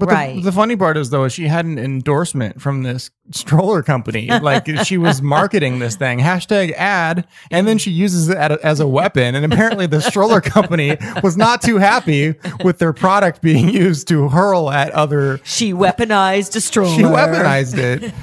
But right. The funny part is, though, she had an endorsement from this stroller company. Like, she was marketing this thing, #ad, and then she uses it as a weapon. And apparently the stroller company was not too happy with their product being used to hurl at other... She weaponized a stroller. She weaponized it.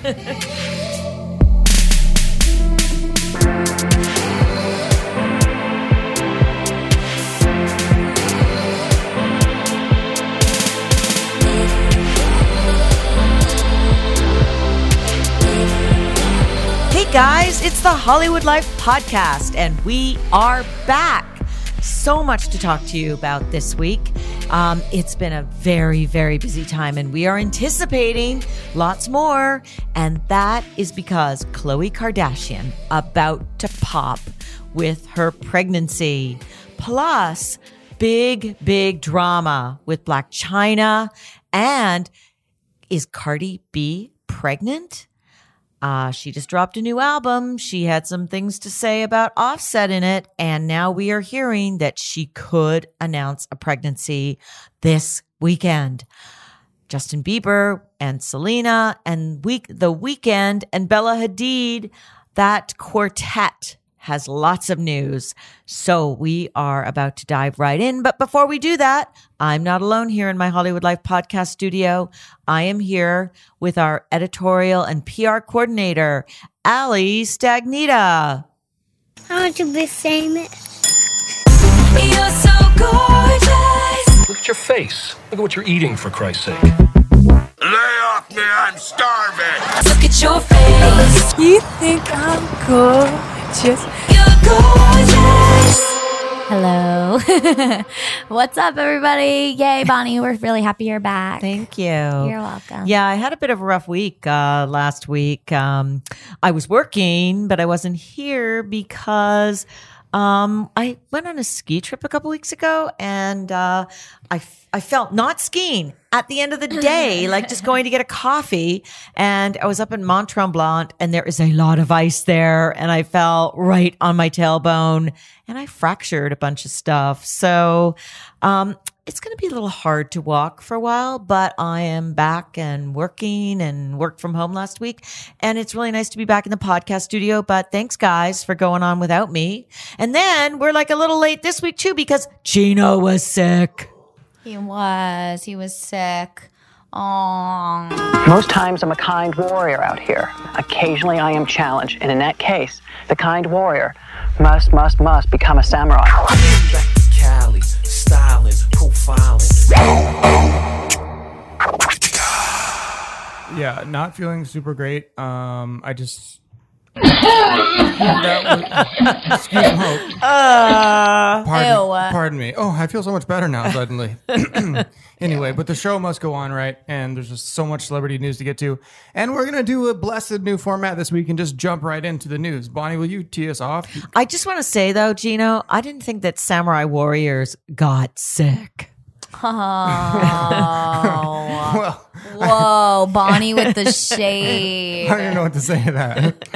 Guys, it's the Hollywood Life podcast, and we are back. So much to talk to you about this week. It's been a very, very busy time, and we are anticipating lots more. And that is because Khloe Kardashian about to pop with her pregnancy, plus big drama with Blac Chyna. And is Cardi B pregnant? She just dropped a new album. She had some things to say about Offset in it. And now we are hearing that she could announce a pregnancy this weekend. Justin Bieber and Selena and The Weeknd and Bella Hadid, that quartet has lots of news. So we are about to dive right in. But before we do that, I'm not alone here in my Hollywood Life podcast studio. I am here with our editorial and PR coordinator, Ali Stagnita. I want to be famous. You're so gorgeous. Look at your face. Look at what you're eating, for Christ's sake. Lay off me, I'm starving. Look at your face. You think I'm gorgeous? You're gorgeous. Hello. What's up, everybody? Yay, Bonnie. We're really happy you're back. Thank you. You're welcome. Yeah, I had a bit of a rough week last week. I was working, but I wasn't here because... I went on a ski trip a couple weeks ago, and I felt not skiing at the end of the day, like just going to get a coffee. And I was up in Mont Tremblant, and there is a lot of ice there, and I fell right on my tailbone, and I fractured a bunch of stuff. So it's going to be a little hard to walk for a while, but I am back and working, and worked from home last week. And it's really nice to be back in the podcast studio, but thanks guys for going on without me. And then we're like a little late this week too, because Gino was sick. He was sick. Aww. Most times I'm a kind warrior out here. Occasionally I am challenged. And in that case, the kind warrior must become a samurai. Cali, styling, profiling. Yeah, not feeling super great. I just... excuse me. Pardon me. Oh, I feel so much better now suddenly. Anyway, but the show must go on, right? And there's just so much celebrity news to get to. And we're going to do a blessed new format this week and just jump right into the news. Bonnie, will you tee us off? I just want to say, though, Gino, I didn't think that samurai warriors got sick. Oh. Well, whoa, Bonnie with the shade. I don't even know what to say to that.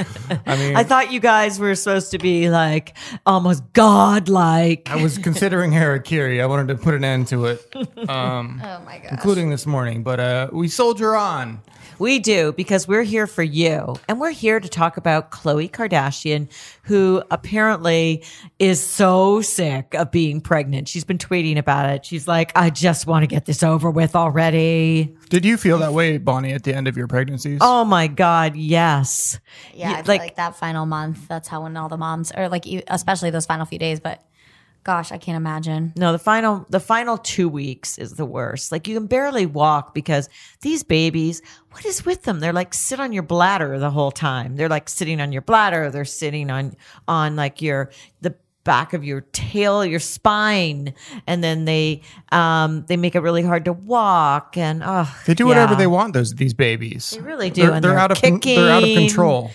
I mean, I thought you guys were supposed to be like almost godlike. I was considering harakiri. I wanted to put an end to it. Oh my gosh. Including this morning, but we soldier on. We do, because we're here for you. And we're here to talk about Khloe Kardashian, who apparently is so sick of being pregnant. She's been tweeting about it. She's like, I just want to get this over with already. Did you feel that way, Bonnie, at the end of your pregnancies? Oh, my God. Yes. Yeah, I feel like that final month. That's how when all the moms or like especially those final few days. But gosh, I can't imagine. No, the final 2 weeks is the worst. Like, you can barely walk because these babies, what is with them? They're like sit on your bladder the whole time. They're like sitting on your bladder. They're sitting on like your the back of your tail, your spine, and then they make it really hard to walk, and they do whatever they want. These babies, they really do. They're out of kicking. They're out of control.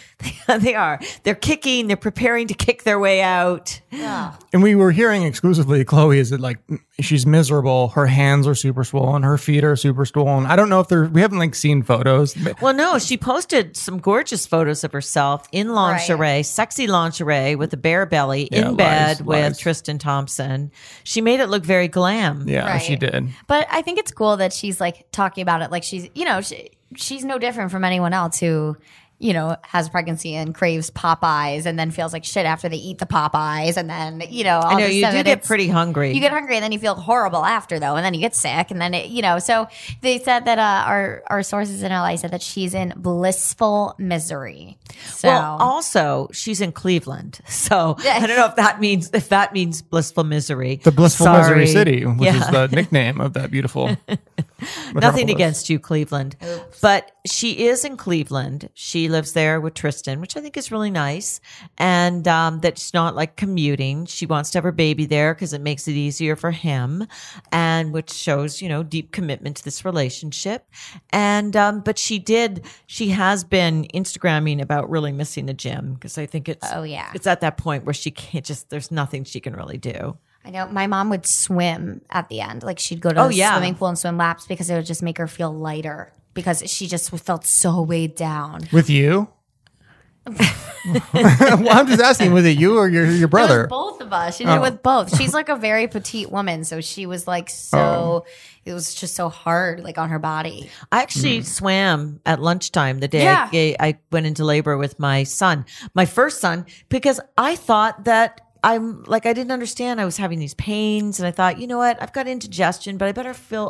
They are. They're kicking. They're preparing to kick their way out. Yeah. And we were hearing exclusively, Khloe is that like she's miserable. Her hands are super swollen. Her feet are super swollen. I don't know if we haven't like seen photos. Well, no, she posted some gorgeous photos of herself in lingerie, sexy lingerie with a bare belly in bed. With Tristan Thompson. She made it look very glam. Yeah, she did. But I think it's cool that she's like talking about it. Like she's, you know, she's no different from anyone else who, you know, has a pregnancy and craves Popeyes and then feels like shit after they eat the Popeyes. And then, you know, all this stuff. You do get pretty hungry. You get hungry and then you feel horrible after though. And then you get sick and then, so they said that our sources in LA said that she's in blissful misery. So. Well, also she's in Cleveland. So I don't know if that means blissful misery. The blissful misery city, which is the nickname of that beautiful Nothing against you, Cleveland. Oops. But she is in Cleveland. She lives there with Tristan, which I think is really nice. And that's not like commuting. She wants to have her baby there because it makes it easier for him. And which shows, deep commitment to this relationship. And but she has been Instagramming about really missing the gym because I think it's at that point where she can't there's nothing she can really do. I know my mom would swim at the end. Like she'd go to the swimming pool and swim laps because it would just make her feel lighter because she just felt so weighed down. With you? Well, I'm just asking, was it you or your brother? It was both of us. She did it with both. She's like a very petite woman, so she was like it was just so hard like on her body. I actually swam at lunchtime the day I went into labor with my son, my first son, because I thought that I didn't understand. I was having these pains and I thought, you know what? I've got indigestion, but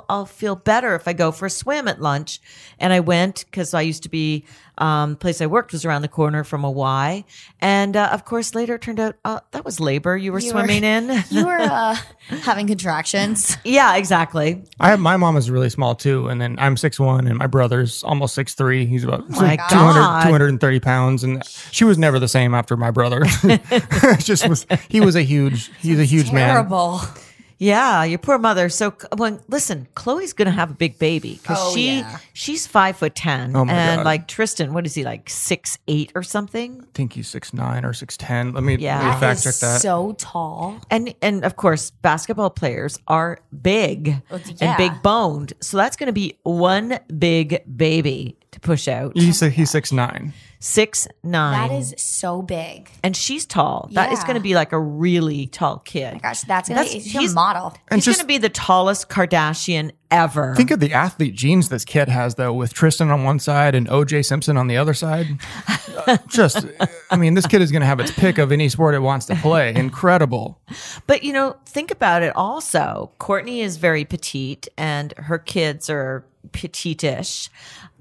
I'll feel better if I go for a swim at lunch. And I went because I used to be, the place I worked was around the corner from a Y. And of course later it turned out that was labor you were swimming in. You were having contractions. Yeah, exactly. My mom is really small too. And then I'm 6'1" and my brother's almost 6'3". He's about 230 pounds. And she was never the same after my brother. It just was... He was a huge terrible man. Yeah, your poor mother. So, listen, Khloe's going to have a big baby because she's 5'10", and like Tristan, what is he like 6'8" or something? I think he's 6'9" or 6'10". Let me fact check that. So tall, and of course, basketball players are big and big boned, so that's going to be one big baby to push out. He's 6'9". 6'9". That is so big. And she's tall. That is going to be like a really tall kid. Oh my gosh, that's going to be a model. And she's going to be the tallest Kardashian ever. Think of the athlete genes this kid has, though, with Tristan on one side and O.J. Simpson on the other side. This kid is going to have its pick of any sport it wants to play. Incredible. But, think about it also. Courtney is very petite and her kids are petite-ish.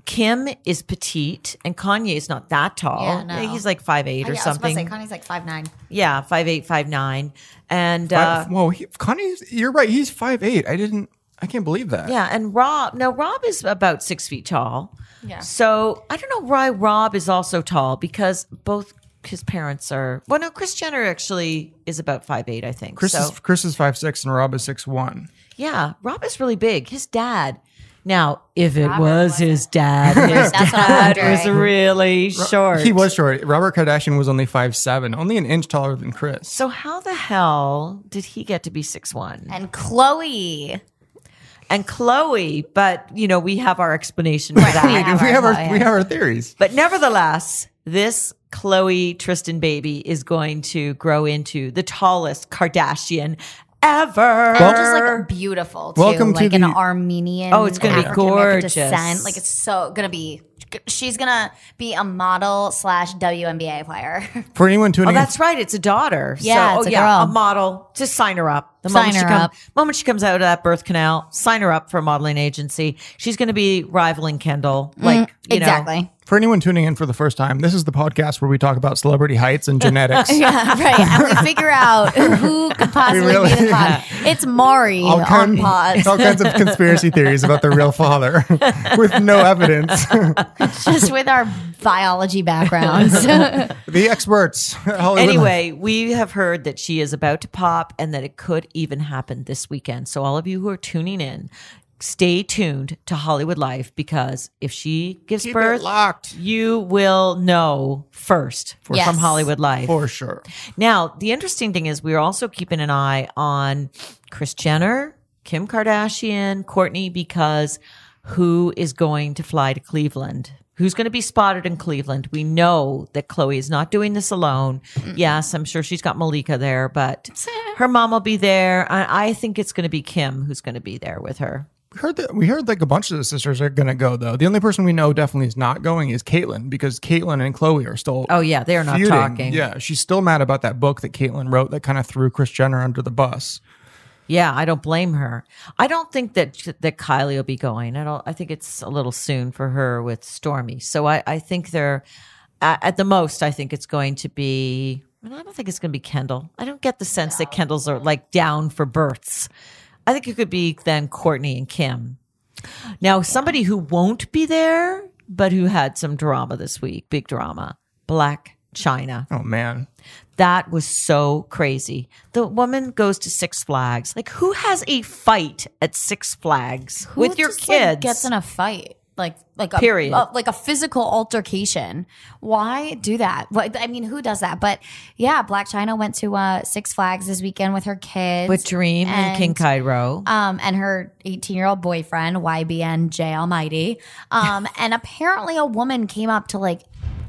Kim is petite, and Kanye is not that tall. Yeah, no. He's like 5'8" or something. I was about to say, Kanye's like 5'9". Yeah, 5'8", 5'9". And Kanye's, you're right. He's 5'8". I can't believe that. Yeah, and Rob is about 6 feet tall. Yeah. So I don't know why Rob is also tall because both his parents are. Well, no, Kris Jenner actually is about 5'8", I think. Kris is 5'6", and Rob is 6'1". Yeah, Rob is really big. His dad. Now, if it was his dad, was really short. He was short. Robert Kardashian was only 5'7", only an inch taller than Kris. So how the hell did he get to be 6'1"? And Khloe, but, we have our explanation for that. We have our theories. But nevertheless, this Khloe Tristan baby is going to grow into the tallest Kardashian ever. And just like beautiful too. Welcome like to an Armenian. Oh, it's going to be gorgeous. Descent. Like it's so going to be. She's going to be a model / WNBA player. For anyone tuning in. Oh, that's right. It's a daughter. Yeah, so, girl. A model. Just sign her up. The moment she comes out of that birth canal, sign her up for a modeling agency. She's going to be rivaling Kendall. Like, exactly. For anyone tuning in for the first time, this is the podcast where we talk about celebrity heights and genetics. Yeah, right. And we figure out who could possibly be the pod. It's Maury on pods. All kinds of conspiracy theories about the real father with no evidence. Just with our biology backgrounds. The experts. Hollywood. Anyway, we have heard that she is about to pop and that it could even happen this weekend. So all of you who are tuning in, stay tuned to Hollywood Life, because if she gives birth, you will know first from Hollywood Life. For sure. Now, the interesting thing is we're also keeping an eye on Kris Jenner, Kim Kardashian, Courtney, because who is going to fly to Cleveland? Who's going to be spotted in Cleveland? We know that Khloe is not doing this alone. Yes, I'm sure she's got Malika there, but her mom will be there. I think it's going to be Kim who's going to be there with her. We heard like a bunch of the sisters are going to go, though. The only person we know definitely is not going is Caitlyn, because Caitlyn and Khloe are still they are not talking. Yeah, she's still mad about that book that Caitlyn wrote that kind of threw Kris Jenner under the bus. Yeah, I don't blame her. I don't think that Kylie will be going. I think it's a little soon for her with Stormy. So I think they're at the most. I think it's going to be. I don't think it's going to be Kendall. I don't get the sense that Kendall's are like down for births. I think it could be then Courtney and Kim. Now, somebody who won't be there, but who had some drama this week, big drama, Blac Chyna. Oh, man. That was so crazy. The woman goes to Six Flags. Like, who has a fight at Six Flags with your kids? Like, gets in a fight? Like a physical altercation. Why do that? I mean, who does that? But yeah, Blac Chyna went to Six Flags this weekend with her kids, with Dream and King Cairo, and her 18-year-old boyfriend, YBN J Almighty. And apparently, a woman came up to like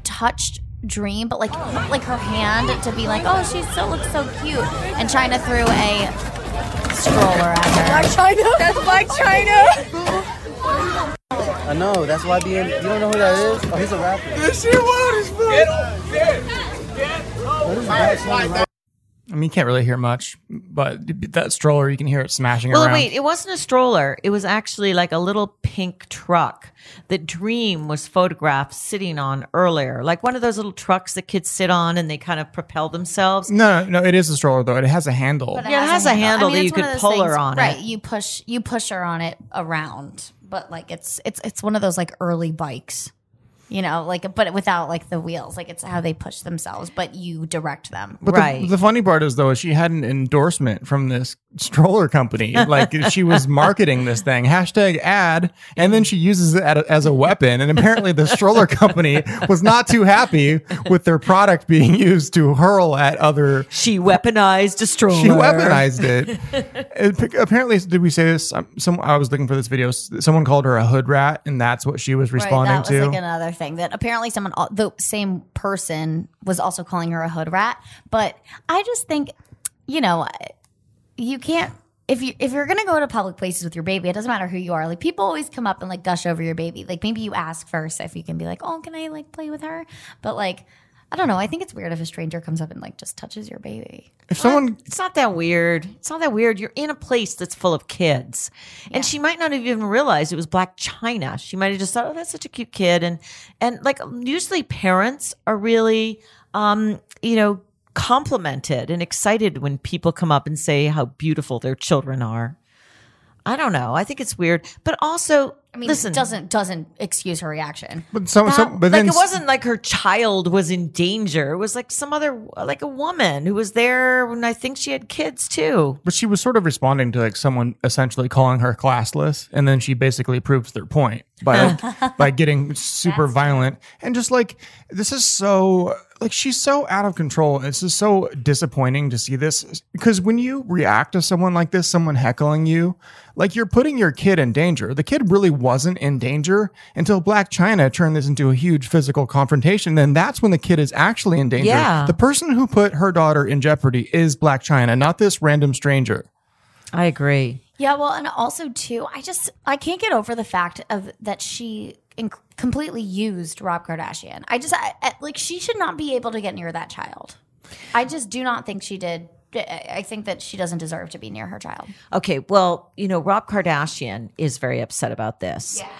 touched Dream, but like her hand to be like, oh, she so looks so cute, and Chyna threw a stroller at her. Blac Chyna. That's Blac Chyna. I know, that's why being. You don't know who that is? Oh, he's a rapper. This shit wild as fuck. Get I mean, you can't really hear much, but that stroller, you can hear it smashing around. Well, wait, it wasn't a stroller. It was actually like a little pink truck that Dream was photographed sitting on earlier. Like one of those little trucks that kids sit on and they kind of propel themselves. No, it is a stroller, though. It has a handle. It has a handle that you could pull her on. Right, you push her on it around. But like it's one of those like early bikes, you know, like, but without like the wheels, like it's how they push themselves, but you direct them. But right. The funny part is, though, is she had an endorsement from this stroller company. Like she was marketing this thing, #ad, and then she uses it as a weapon. And apparently the stroller company was not too happy with their product being used to hurl at other. She weaponized a stroller. She weaponized it. Apparently, did we say this? I was looking for this video. Someone called her a hood rat, and that's what she was responding to. That was like another thing that apparently someone, the same person, was also calling her a hood rat. But I just think, you know, you can't, if you're going to go to public places with your baby, it doesn't matter who you are. Like people always come up and like gush over your baby. Like maybe you ask first if you can be like, oh, can I like play with her? But like, I don't know. I think it's weird if a stranger comes up and like just touches your baby. It's not that weird. It's not that weird. You're in a place that's full of kids. Yeah. And she might not have even realized it was Blac Chyna. She might have just thought, oh, that's such a cute kid. And like usually parents are really, you know, complimented and excited when people come up and say how beautiful their children are. I don't know. I think it's weird, but also, I mean, listen, it doesn't excuse her reaction. But it wasn't like her child was in danger. It was like some other, like a woman who was there when I think she had kids too. But she was sort of responding to like someone essentially calling her classless, and then she basically proves their point by by getting super violent and just like this is so. Like, she's so out of control. It's just so disappointing to see this. Because when you react to someone like this, someone heckling you, like, you're putting your kid in danger. The kid really wasn't in danger until Blac Chyna turned this into a huge physical confrontation. Then that's when the kid is actually in danger. Yeah. The person who put her daughter in jeopardy is Blac Chyna, not this random stranger. I agree. Yeah, well, and also, too, I can't get over the fact of that she completely used Rob Kardashian. I like she should not be able to get near that child. I just do not think she did I think that she doesn't deserve to be near her child. Okay, well, you know, Rob Kardashian is very upset about this. Yeah.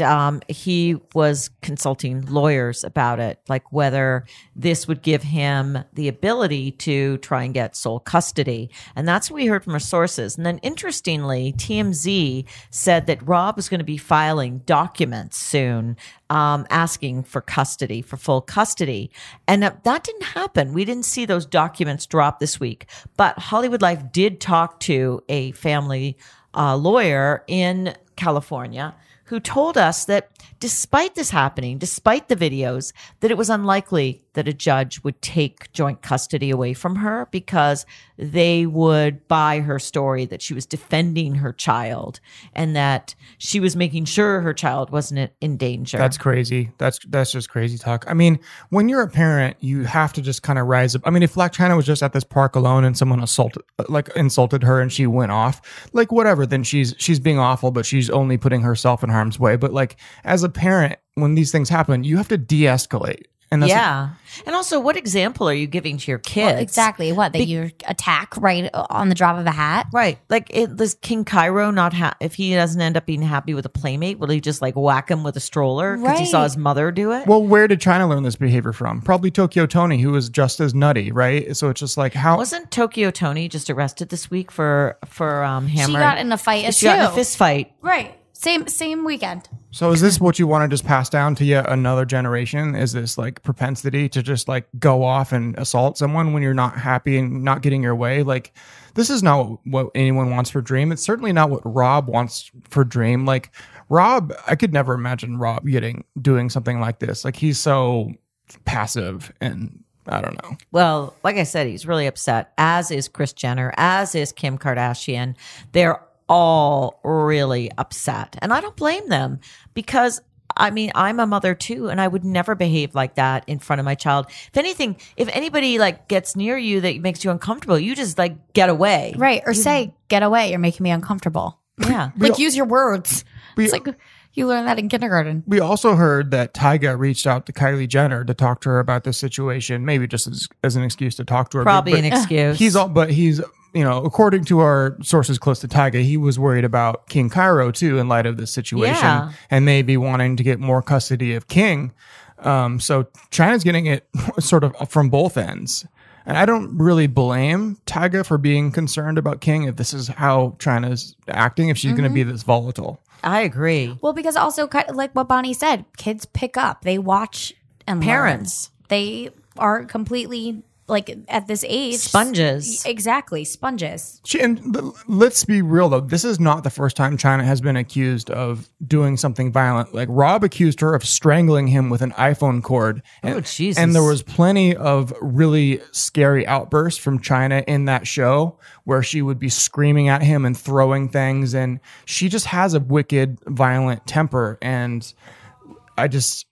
And he was consulting lawyers about it, like whether this would give him the ability to try and get sole custody. And that's what we heard from our sources. And then interestingly, TMZ said that Rob was going to be filing documents soon asking for custody, for full custody. And that didn't happen. We didn't see those documents drop this week. But Hollywood Life did talk to a family lawyer in California who told us that despite this happening, despite the videos, that it was unlikely that a judge would take joint custody away from her because they would buy her story that she was defending her child and that she was making sure her child wasn't in danger. That's crazy. That's just crazy talk. I mean, when you're a parent, you have to just kind of rise up. I mean, if Blac Chyna was just at this park alone and someone insulted her and she went off, like whatever, then she's being awful, but she's only putting herself in harm's way. But like as a parent, when these things happen, you have to de-escalate. And that's and also, what example are you giving to your kids? Well, exactly. What, that you attack right on the drop of a hat? Right. Like, does King Cairo if he doesn't end up being happy with a playmate, will he just like whack him with a stroller because he saw his mother do it? Well, where did Chyna learn this behavior from? Probably Tokyo Tony, who was just as nutty, right? So it's just like how... Wasn't Tokyo Tony just arrested this week for hammering? She got in a fight. She got in a fist fight. Right. Same weekend. So is this what you want to just pass down to yet another generation? Is this like propensity to just like go off and assault someone when you're not happy and not getting your way? Like, this is not what anyone wants for Dream. It's certainly not what Rob wants for Dream. Like Rob, I could never imagine Rob doing something like this. Like he's so passive and I don't know. Well, like I said, he's really upset, as is Kris Jenner, as is Kim Kardashian. They're all really upset. And I don't blame them because, I mean, I'm a mother too, and I would never behave like that in front of my child. If anything, if anybody like gets near you that makes you uncomfortable, you just like get away. Right. Or say, get away. You're making me uncomfortable. Yeah. Like use your words. It's like... You learned that in kindergarten. We also heard that Tyga reached out to Kylie Jenner to talk to her about this situation, maybe just as an excuse to talk to her. Probably but an excuse. He's, you know, according to our sources close to Tyga, he was worried about King Cairo too in light of this situation and maybe wanting to get more custody of King. So China's getting it sort of from both ends. And I don't really blame Tyga for being concerned about King if this is how China's acting, if she's going to be this volatile. I agree. Well, because also, like what Bonnie said, kids pick up. They watch and parents. Learn. They are completely, like, at this age. Sponges. Exactly. Sponges. Let's be real, though. This is not the first time Chyna has been accused of doing something violent. Like, Rob accused her of strangling him with an iPhone cord. And, oh, Jesus. And there was plenty of really scary outbursts from Chyna in that show where she would be screaming at him and throwing things. And she just has a wicked, violent temper. And I just...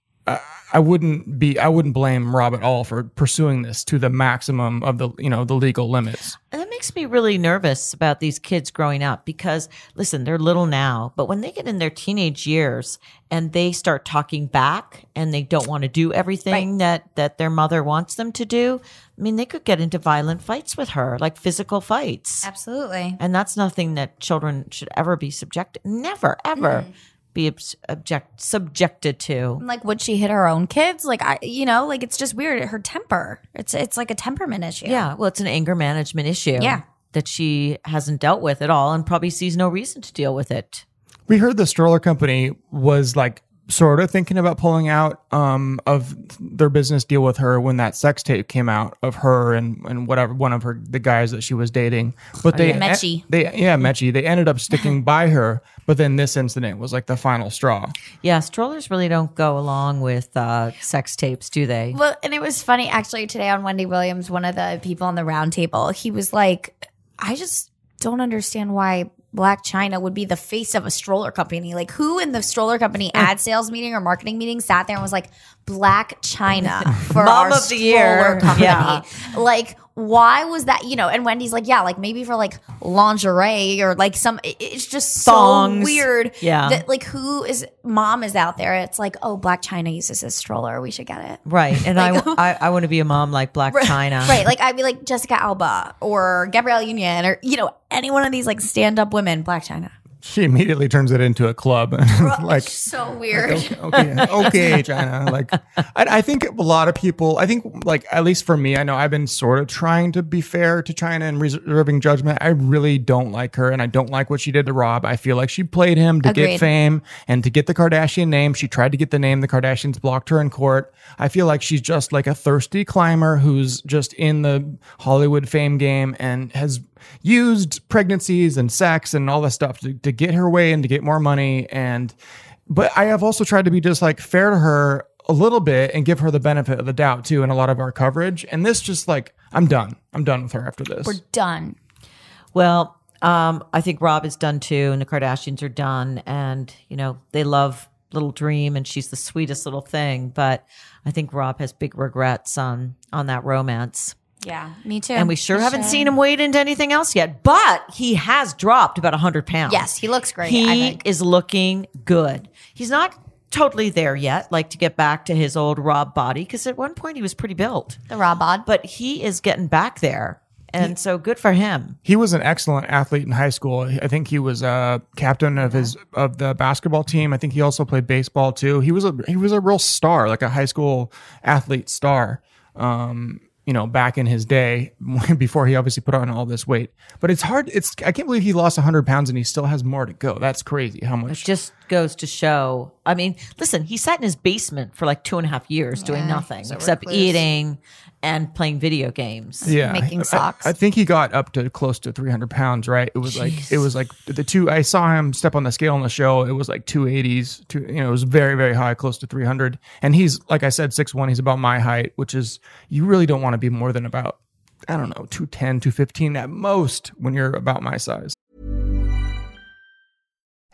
I wouldn't blame Rob at all for pursuing this to the maximum of the legal limits. And that makes me really nervous about these kids growing up because, listen, they're little now, but when they get in their teenage years and they start talking back and they don't want to do everything that their mother wants them to do, I mean, they could get into violent fights with her, like physical fights. Absolutely. And that's nothing that children should ever be subjected, never, ever. Mm. Be subjected to. Like, would she hit her own kids? Like, it's just weird. Her temper. It's like a temperament issue. Yeah. Well, it's an anger management issue. Yeah. That she hasn't dealt with at all and probably sees no reason to deal with it. We heard the stroller company was like sort of thinking about pulling out of their business deal with her when that sex tape came out of her and whatever one of the guys that she was dating. But Mechie. Mechie. They ended up sticking by her, but then this incident was like the final straw. Yeah, strollers really don't go along with sex tapes, do they? Well, and it was funny actually today on Wendy Williams, one of the people on the round table, he was like, I just don't understand why Blac Chyna would be the face of a stroller company. Like, who in the stroller company ad sales meeting or marketing meeting sat there and was like, Blac Chyna for Mom our of the stroller year. Company? Yeah. Like, why was that, you know? And Wendy's like, yeah, like maybe for like lingerie or like some, it's just songs. So weird. Yeah. That like mom is out there. It's like, oh, Blac Chyna uses his stroller. We should get it. Right. And like, I want to be a mom like Blac Chyna. Right. Like I'd be like Jessica Alba or Gabrielle Union or, you know, any one of these like stand up women, Blac Chyna. She immediately turns it into a club. Like so weird. Like, okay, Chyna. Like, I think a lot of people. I think, like, at least for me, I know I've been sort of trying to be fair to Chyna and reserving judgment. I really don't like her, and I don't like what she did to Rob. I feel like she played him to get fame and to get the Kardashian name. She tried to get the name. The Kardashians blocked her in court. I feel like she's just like a thirsty climber who's just in the Hollywood fame game and has used pregnancies and sex and all this stuff to get her way and to get more money. But I have also tried to be just like fair to her a little bit and give her the benefit of the doubt too in a lot of our coverage. And this just like, I'm done. I'm done with her after this. We're done. Well, I think Rob is done too. And the Kardashians are done. And, you know, they love little Dream and she's the sweetest little thing. But I think Rob has big regrets on that romance. Yeah, me too. And we sure haven't seen him wade into anything else yet, but he has dropped about 100 pounds. Yes, he looks great. He is looking good. He's not totally there yet, like to get back to his old Rob body, because at one point he was pretty built. The Rob bod. But he is getting back there. And so good for him. He was an excellent athlete in high school. I think he was captain of the basketball team. I think he also played baseball too. He was a real star, like a high school athlete star. You know, back in his day, before he obviously put on all this weight. But it's hard. I can't believe he lost 100 pounds and he still has more to go. That's crazy how much. It just goes to show. I mean, listen, he sat in his basement for like 2.5 years doing nothing except eating and playing video games. Yeah. Making socks. I think he got up to close to 300 pounds, right? It was like, the two, I saw him step on the scale on the show. It was like 280s, you know, it was very, very high, close to 300. And he's, like I said, 6'1", he's about my height, which is, you really don't want to be more than about, I don't know, 210, 215 at most when you're about my size.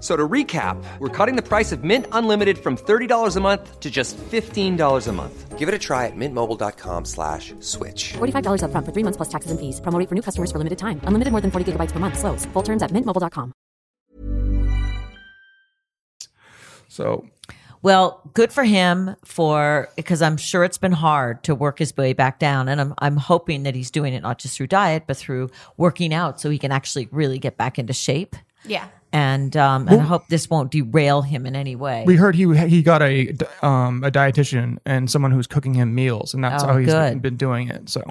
So to recap, we're cutting the price of Mint Unlimited from $30 a month to just $15 a month. Give it a try at mintmobile.com/switch. $45 up front for 3 months plus taxes and fees. Promo rate for new customers for limited time. Unlimited more than 40 gigabytes per month. Slows full terms at mintmobile.com. So... Well, good for him because I'm sure it's been hard to work his way back down. And I'm hoping that he's doing it not just through diet, but through working out so he can actually really get back into shape. Yeah. And I hope this won't derail him in any way. We heard he got a dietitian and someone who's cooking him meals, and that's how he's been doing it. So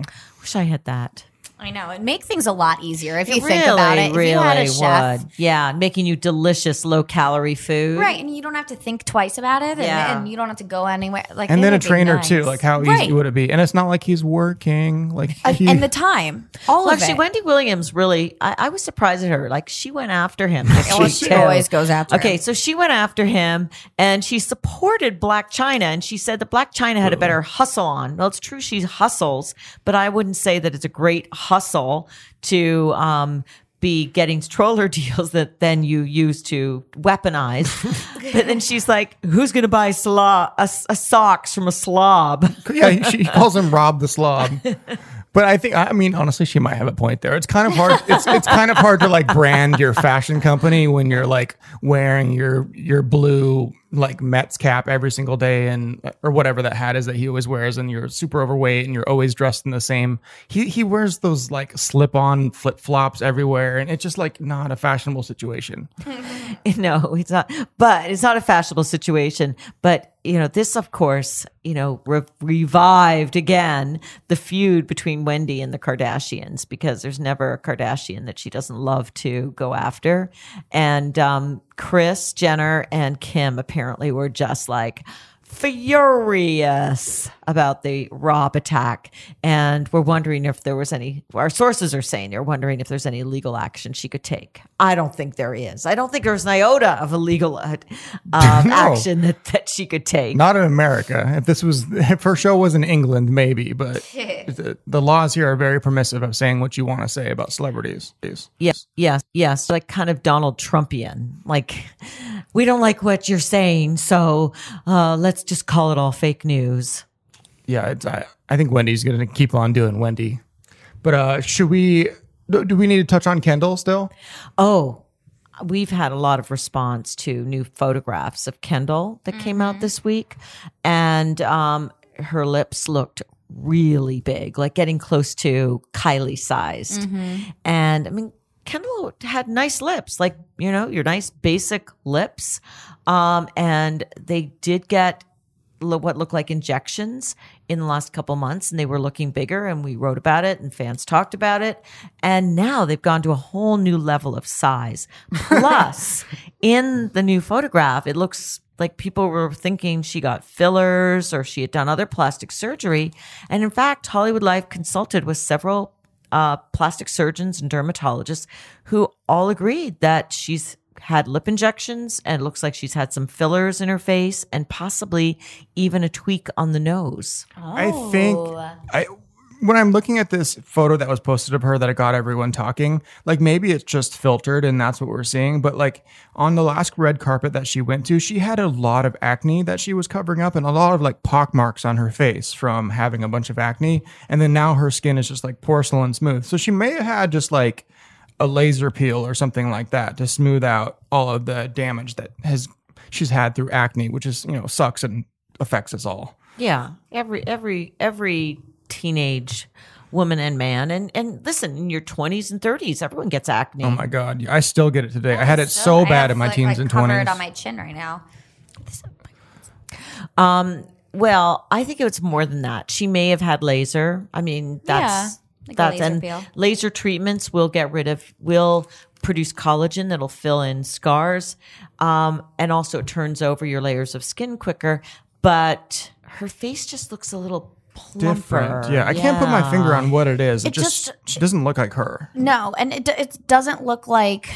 wish I had that. I know. It makes things a lot easier if you think about it. It really, really would. Yeah, making you delicious, low-calorie food. Right, and you don't have to think twice about it, and you don't have to go anywhere. Like, and then a trainer, too. Like, how easy would it be? And it's not like he's working. And the time. Actually, Wendy Williams really, I was surprised at her. Like, she went after him. She always goes after him. Okay, so she went after him, and she supported Blac Chyna, and she said that Blac Chyna had a better hustle on. Well, it's true she hustles, but I wouldn't say that it's a great hustle to be getting stroller deals that then you use to weaponize. But then she's like, who's going to buy socks from a slob? Yeah, she calls him Rob the Slob. But I mean, honestly, she might have a point there. It's kind of hard. It's kind of hard to like brand your fashion company when you're like wearing your blue like Mets cap every single day or whatever that hat is that he always wears, and you're super overweight and you're always dressed in the same. He wears those like slip-on flip-flops everywhere, and it's just like not a fashionable situation. No, it's not. But it's not a fashionable situation. But you know, this of course, you know, revived again the feud between Wendy and the Kardashians, because there's never a Kardashian that she doesn't love to go after. And Kris Jenner and Kim apparently were just like furious about the Rob attack and we're wondering if there was any, our sources are saying they're wondering if there's any legal action she could take. I don't think there is. I don't think there's an iota of illegal action that she could take. Not in America. If her show was in England, maybe, but the laws here are very permissive of saying what you want to say about celebrities. Yes. Like kind of Donald Trumpian, like we don't like what you're saying. So let's just call it all fake news. Yeah, I think Wendy's going to keep on doing Wendy. But do we need to touch on Kendall still? Oh, we've had a lot of response to new photographs of Kendall that came out this week. And her lips looked really big, like getting close to Kylie sized. Mm-hmm. And I mean, Kendall had nice lips, like, you know, your nice basic lips. And they did get what looked like injections in the last couple months, and they were looking bigger, and we wrote about it and fans talked about it. And now they've gone to a whole new level of size. Plus, in the new photograph, it looks like people were thinking she got fillers or she had done other plastic surgery. And in fact, Hollywood Life consulted with several plastic surgeons and dermatologists who all agreed that she's had lip injections and it looks like she's had some fillers in her face and possibly even a tweak on the nose. Oh. I think when I'm looking at this photo that was posted of her that it got everyone talking, like maybe it's just filtered and that's what we're seeing. But like on the last red carpet that she went to, she had a lot of acne that she was covering up and a lot of like pock marks on her face from having a bunch of acne. And then now her skin is just like porcelain smooth. So she may have had just like a laser peel or something like that to smooth out all of the damage that she's had through acne, which is, you know, sucks and affects us all. Yeah. Every teenage woman and man. And listen, in your 20s and 30s, everyone gets acne. Oh my God. I still get it today. I had it so bad in my teens and 20s. I have it on my chin right now. Well, I think it was more than that. She may have had laser. I mean, that's... Yeah. Like laser treatments will produce collagen that'll fill in scars. And also it turns over your layers of skin quicker. But her face just looks a little plumper. Different. Yeah. I can't put my finger on what it is. It just she doesn't look like her. No. And it doesn't look like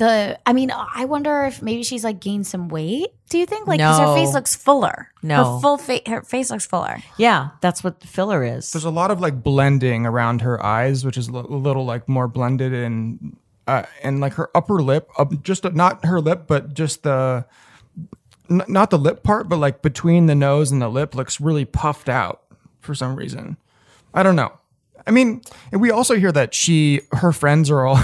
I wonder if maybe she's like gained some weight. Do you think? Like, because her face looks fuller. No. Her face looks fuller. Yeah, that's what the filler is. There's a lot of like blending around her eyes, which is a little like more blended in, and like her upper lip, just not her lip, but just the, not the lip part, but like between the nose and the lip looks really puffed out for some reason. I don't know. I mean, and we also hear that her friends are all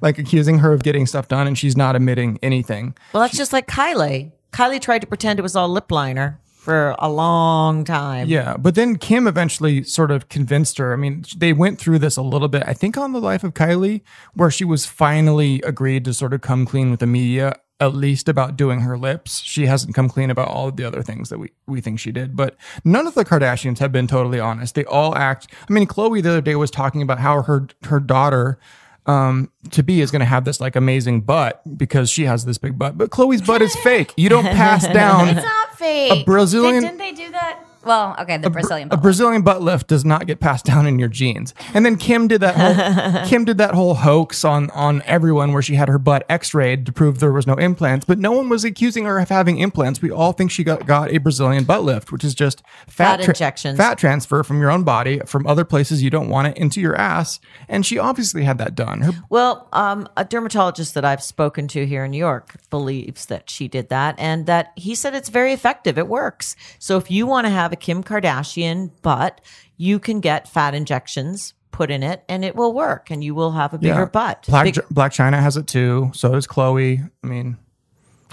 like accusing her of getting stuff done and she's not admitting anything. Well, that's just like Kylie. Kylie tried to pretend it was all lip liner for a long time. Yeah, but then Kim eventually sort of convinced her. I mean, they went through this a little bit, I think on The Life of Kylie, where she was finally agreed to sort of come clean with the media, at least about doing her lips. She hasn't come clean about all of the other things that we think she did, but none of the Kardashians have been totally honest. They all act. I mean, Khloe the other day was talking about how her daughter to be is going to have this like amazing butt because she has this big butt, but Khloe's butt is fake. You don't pass down. It's not fake. A Brazilian. Didn't they do that? Well, okay, the Brazilian butt lift. A Brazilian butt lift does not get passed down in your genes. And then Kim did that whole hoax on everyone where she had her butt x-rayed to prove there was no implants, but no one was accusing her of having implants. We all think she got a Brazilian butt lift, which is just injections. Fat transfer from your own body, from other places you don't want it, into your ass. And she obviously had that done. A dermatologist that I've spoken to here in New York believes that she did that, and that he said it's very effective. It works. So if you want to have a Kim Kardashian butt, you can get fat injections put in it and it will work and you will have a bigger butt. Blac Chyna has it too. So does Khloe. I mean,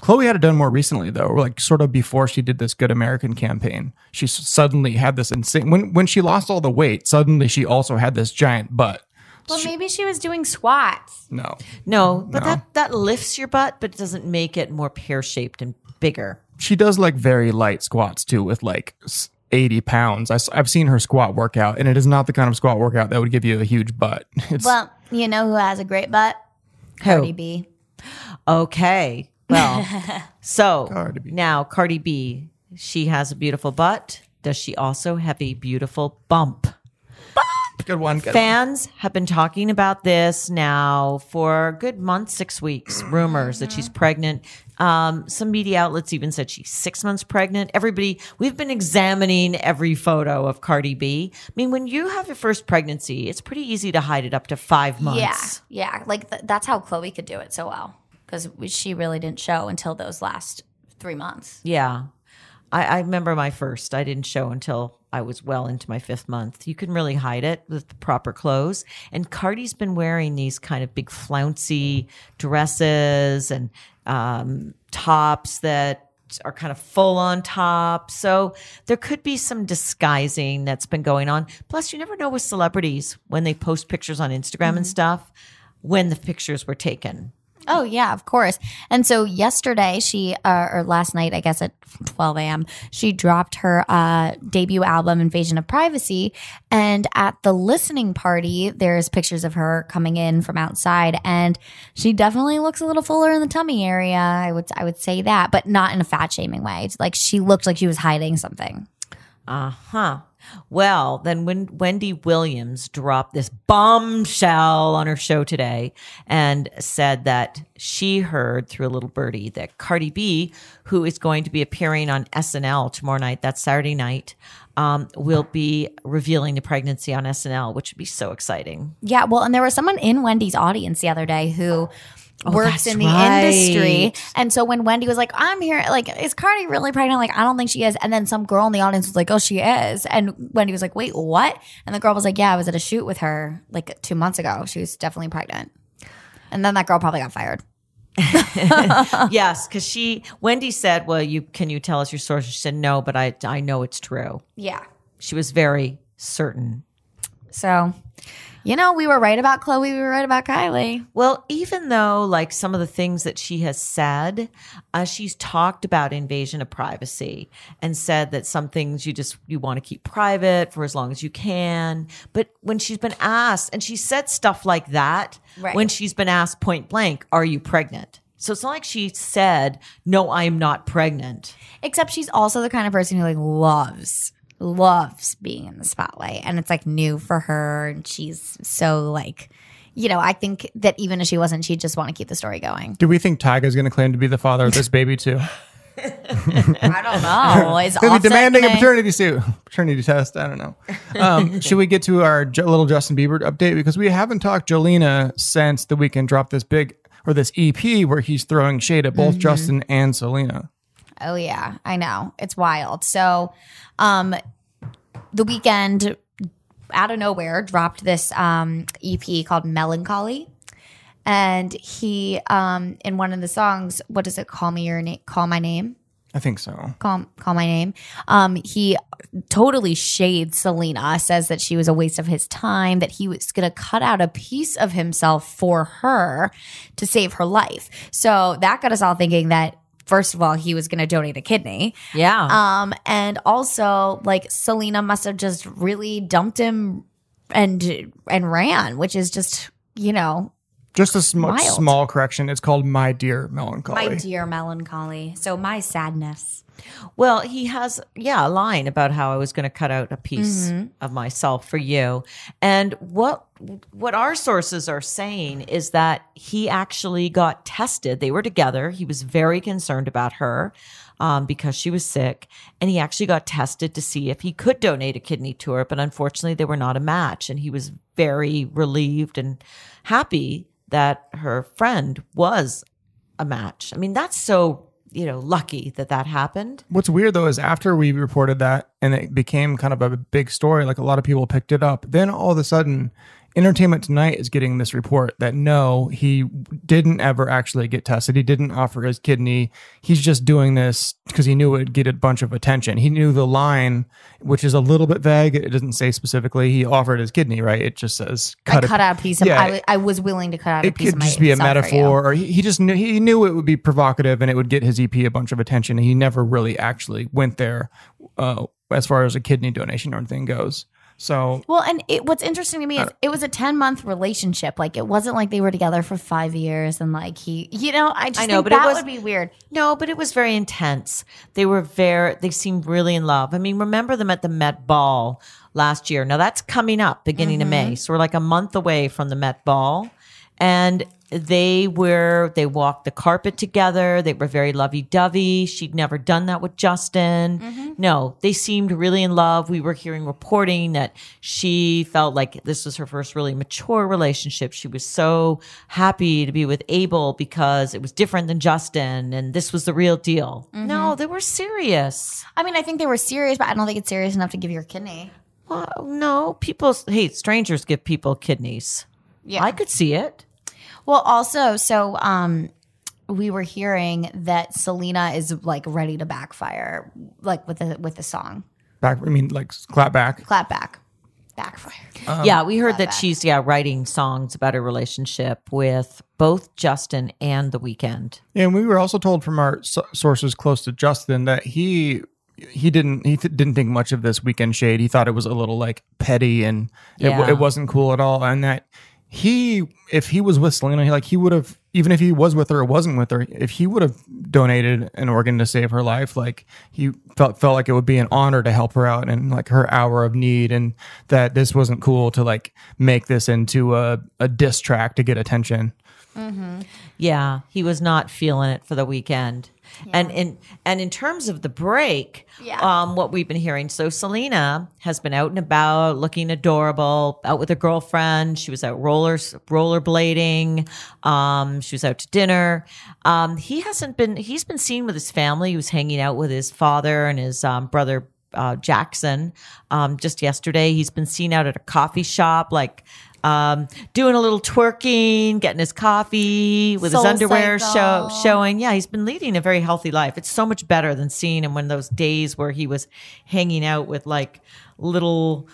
Khloe had it done more recently though, like sort of before she did this Good American campaign. She suddenly had this insane, when she lost all the weight, suddenly she also had this giant butt. Well, maybe she was doing squats. No. That lifts your butt, but it doesn't make it more pear-shaped and bigger. She does like very light squats too with like 80 pounds. I've seen her squat workout and it is not the kind of squat workout that would give you a huge butt. Well, you know who has a great butt? Cardi B. Okay. Well, so Cardi B. Now Cardi B She has a beautiful butt. Does she also have a beautiful bump? Good one. Good Fans one. Have been talking about this now for a good month, 6 weeks. Rumors that she's pregnant. Some media outlets even said she's 6 months pregnant. Everybody, we've been examining every photo of Cardi B. I mean, when you have your first pregnancy, it's pretty easy to hide it up to 5 months. Yeah. Like that's how Khloe could do it so well because she really didn't show until those last 3 months. Yeah. I remember my first. I didn't show until I was well into my fifth month. You can really hide it with the proper clothes. And Cardi's been wearing these kind of big flouncy dresses and tops that are kind of full on top. So there could be some disguising that's been going on. Plus, you never know with celebrities when they post pictures on Instagram and stuff when the pictures were taken. Oh, yeah, of course. And so yesterday or last night, I guess at 12 a.m., she dropped her debut album, Invasion of Privacy. And at the listening party, there's pictures of her coming in from outside. And she definitely looks a little fuller in the tummy area. I would say that, but not in a fat shaming way. It's like she looked like she was hiding something. Uh-huh. Well, then when Wendy Williams dropped this bombshell on her show today and said that she heard through a little birdie that Cardi B, who is going to be appearing on SNL tomorrow night, that's Saturday night, will be revealing the pregnancy on SNL, which would be so exciting. Yeah, well, and there was someone in Wendy's audience the other day who works in the industry. And so when Wendy was like, I'm here, like, is Cardi really pregnant? Like, I don't think she is. And then some girl in the audience was like, oh, she is. And Wendy was like, wait, what? And the girl was like, yeah, I was at a shoot with her like 2 months ago. She was definitely pregnant. And then that girl probably got fired. Yes, because Wendy said, well, can you tell us your source? She said, no, but I know it's true. Yeah. She was very certain. So, you know, we were right about Khloe. We were right about Kylie. Well, even though like some of the things that she has said, she's talked about invasion of privacy and said that some things you want to keep private for as long as you can. But when she's been asked, and she said stuff like that, right, when she's been asked point blank, are you pregnant? So it's not like she said, no, I'm not pregnant. Except she's also the kind of person who like loves being in the spotlight, and it's like new for her, and she's so like, you know, I think that even if she wasn't, she'd just want to keep the story going. Do we think Tyga is going to claim to be the father of this baby too? I don't know. Is Offset demanding a paternity test? I don't know. Should we get to our little Justin Bieber update, because we haven't talked Jolena since The Weeknd dropped this EP where he's throwing shade at both Justin and Selena. Oh, yeah. I know. It's wild. So The Weeknd, out of nowhere, dropped this EP called Melancholy. And he, in one of the songs, what is it? Call My Name? I think so. Call My Name. He totally shades Selena, says that she was a waste of his time, that he was going to cut out a piece of himself for her to save her life. So that got us all thinking that, first of all, he was going to donate a kidney. Yeah. And also, like, Selena must have just really dumped him and ran, which is just, you know, just a small correction. It's called My Dear Melancholy. My Dear Melancholy. So My Sadness. Well, he has, a line about how I was going to cut out a piece of myself for you. And what our sources are saying is that he actually got tested. They were together. He was very concerned about her because she was sick. And he actually got tested to see if he could donate a kidney to her. But unfortunately, they were not a match. And he was very relieved and happy that her friend was a match. I mean, that's so, you know, lucky that happened. What's weird though is after we reported that and it became kind of a big story, like a lot of people picked it up, then all of a sudden Entertainment Tonight is getting this report that no, he didn't ever actually get tested. He didn't offer his kidney. He's just doing this because he knew it would get a bunch of attention. He knew the line, which is a little bit vague. It doesn't say specifically he offered his kidney, right? It just says cut out a piece of. Yeah, I was willing to cut out a piece of my. It could just be a metaphor, or he just knew it would be provocative and it would get his EP a bunch of attention. And he never really actually went there as far as a kidney donation or anything goes. So well, and what's interesting to me is it was a 10-month relationship. Like it wasn't like they were together for 5 years and like he, you know, I know, but that would be weird. No, but it was very intense. They seemed really in love. I mean, remember them at the Met Ball last year. Now that's coming up beginning of May. So we're like a month away from the Met Ball, and they walked the carpet together. They were very lovey-dovey. She'd never done that with Justin. Mm-hmm. No, they seemed really in love. We were hearing reporting that she felt like this was her first really mature relationship. She was so happy to be with Abel because it was different than Justin and this was the real deal. Mm-hmm. No, they were serious. I mean, I think they were serious, but I don't think it's serious enough to give your kidney. Well, no, strangers give people kidneys. Yeah, I could see it. Well, also, we were hearing that Selena is like ready to backfire, like with the song. I mean, like clap back. Clap back, backfire. Yeah, we heard that back. She's writing songs about her relationship with both Justin and The Weeknd. And we were also told from our sources close to Justin that he didn't think much of this Weeknd shade. He thought it was a little like petty and it wasn't cool at all, and that. If he was with Selena, he would have, even if he was with her or wasn't with her, if he would have donated an organ to save her life, like he felt like it would be an honor to help her out in like her hour of need, and that this wasn't cool to like make this into a diss track to get attention. Mm-hmm. Yeah, he was not feeling it for The Weeknd. Yeah. And in terms of the break, what we've been hearing, so Selena has been out and about, looking adorable, out with her girlfriend. She was out rollerblading. She was out to dinner. He's been seen with his family. He was hanging out with his father and his brother Jackson just yesterday. He's been seen out at a coffee shop, doing a little twerking, getting his coffee with his underwear showing. Yeah, he's been leading a very healthy life. It's so much better than seeing him in those days where he was hanging out with little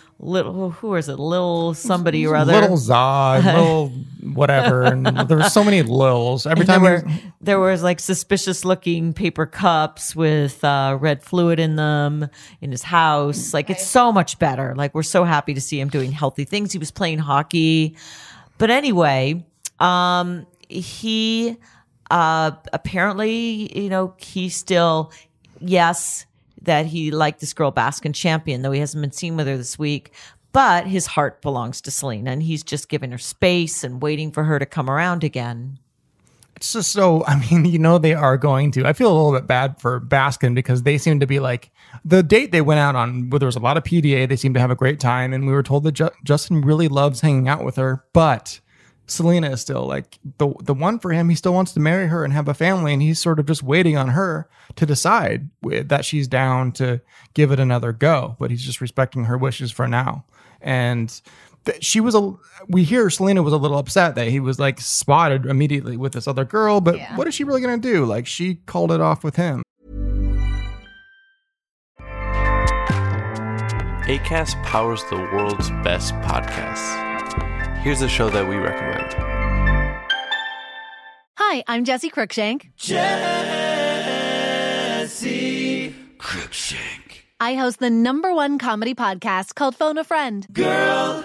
somebody or other. Little Zod, little whatever. And there were so many lils. Every time there was like suspicious looking paper cups with red fluid in them in his house. Like it's so much better. Like we're so happy to see him doing healthy things. He was playing hockey. But anyway, he apparently, he still, yes, that he liked this girl, Baskin Champion, though he hasn't been seen with her this week. But his heart belongs to Selena, and he's just giving her space and waiting for her to come around again. It's just so, they are going to. I feel a little bit bad for Baskin because they seem to be like, the date they went out on, where there was a lot of PDA, they seemed to have a great time. And we were told that Justin really loves hanging out with her, but Selena is still like the one for him. He still wants to marry her and have a family, and he's sort of just waiting on her to decide that she's down to give it another go, but he's just respecting her wishes for now. And we hear Selena was a little upset that he was like spotted immediately with this other girl, but what is she really going to do? Like she called it off with him. ACAST powers the world's best podcasts. Here's a show that we recommend. Hi, I'm Jessie Cruikshank. Jessie Cruikshank. I host the #1 comedy podcast called Phone a Friend. Girl,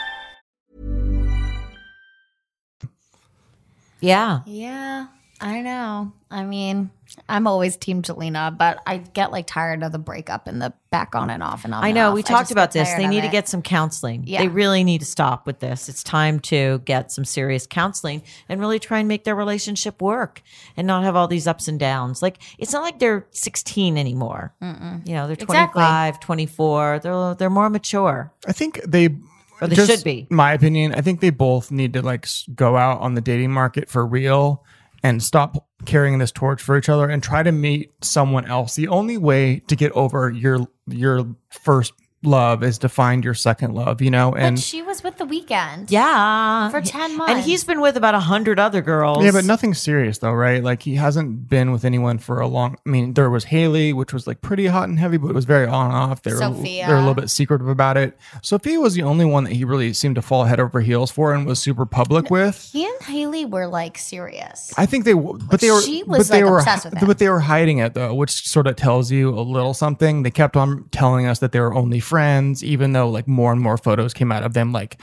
Yeah. Yeah, I know. I'm always team Jelena, but I get tired of the breakup and the back on and off and on. I know. We talked about this. They need to get some counseling. Yeah. They really need to stop with this. It's time to get some serious counseling and really try and make their relationship work and not have all these ups and downs. Like it's not like they're 16 anymore. Mm-mm. They're 25, 24. They're more mature. I think they should be. My opinion. I think they both need to go out on the dating market for real and stop carrying this torch for each other and try to meet someone else. The only way to get over your first love is to find your second love, you know? And but she was with The Weeknd. Yeah. For 10 months. And he's been with about 100 other girls. Yeah, but nothing serious though, right? Like he hasn't been with anyone for a long... I mean, there was Haley, which was like pretty hot and heavy, but it was very on and off. They were a little bit secretive about it. Sophia was the only one that he really seemed to fall head over heels for and was super public with. He and Haley were like serious. I think they... But she was obsessed with him. But they were hiding it though, which sort of tells you a little something. They kept on telling us that they were only friends, even though like more and more photos came out of them like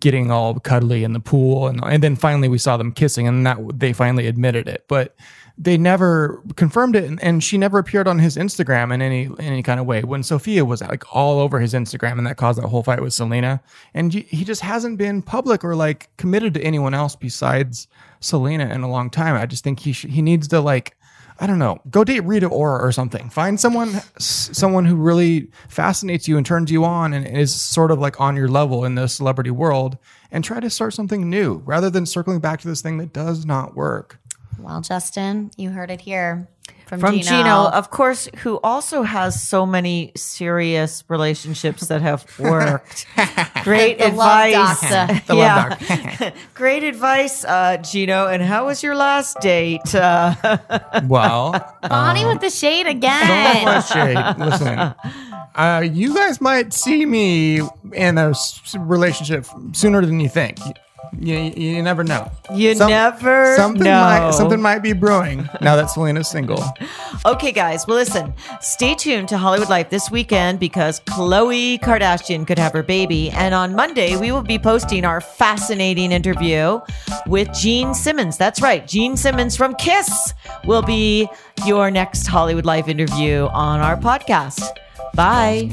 getting all cuddly in the pool, and then finally we saw them kissing, and that they finally admitted it, but they never confirmed it, and she never appeared on his Instagram in any kind of way when Sophia was like all over his Instagram, and that caused that whole fight with Selena. And he just hasn't been public or like committed to anyone else besides Selena in a long time. I just think he needs to, like, I don't know, go date Rita Ora or something. Find someone who really fascinates you and turns you on and is sort of like on your level in the celebrity world, and try to start something new rather than circling back to this thing that does not work. Well, Justin, you heard it here from Gino, of course, who also has so many serious relationships that have worked. Great advice. The love doc. Great advice, Gino. And how was your last date? Bonnie with the shade again. Bonnie with the shade. Listen. You guys might see me in a relationship sooner than you think. You never know. Something might be brewing now that Selena's single. Okay, guys. Well, listen, stay tuned to Hollywood Life this weekend because Khloe Kardashian could have her baby. And on Monday, we will be posting our fascinating interview with Gene Simmons. That's right. Gene Simmons from Kiss will be your next Hollywood Life interview on our podcast. Bye.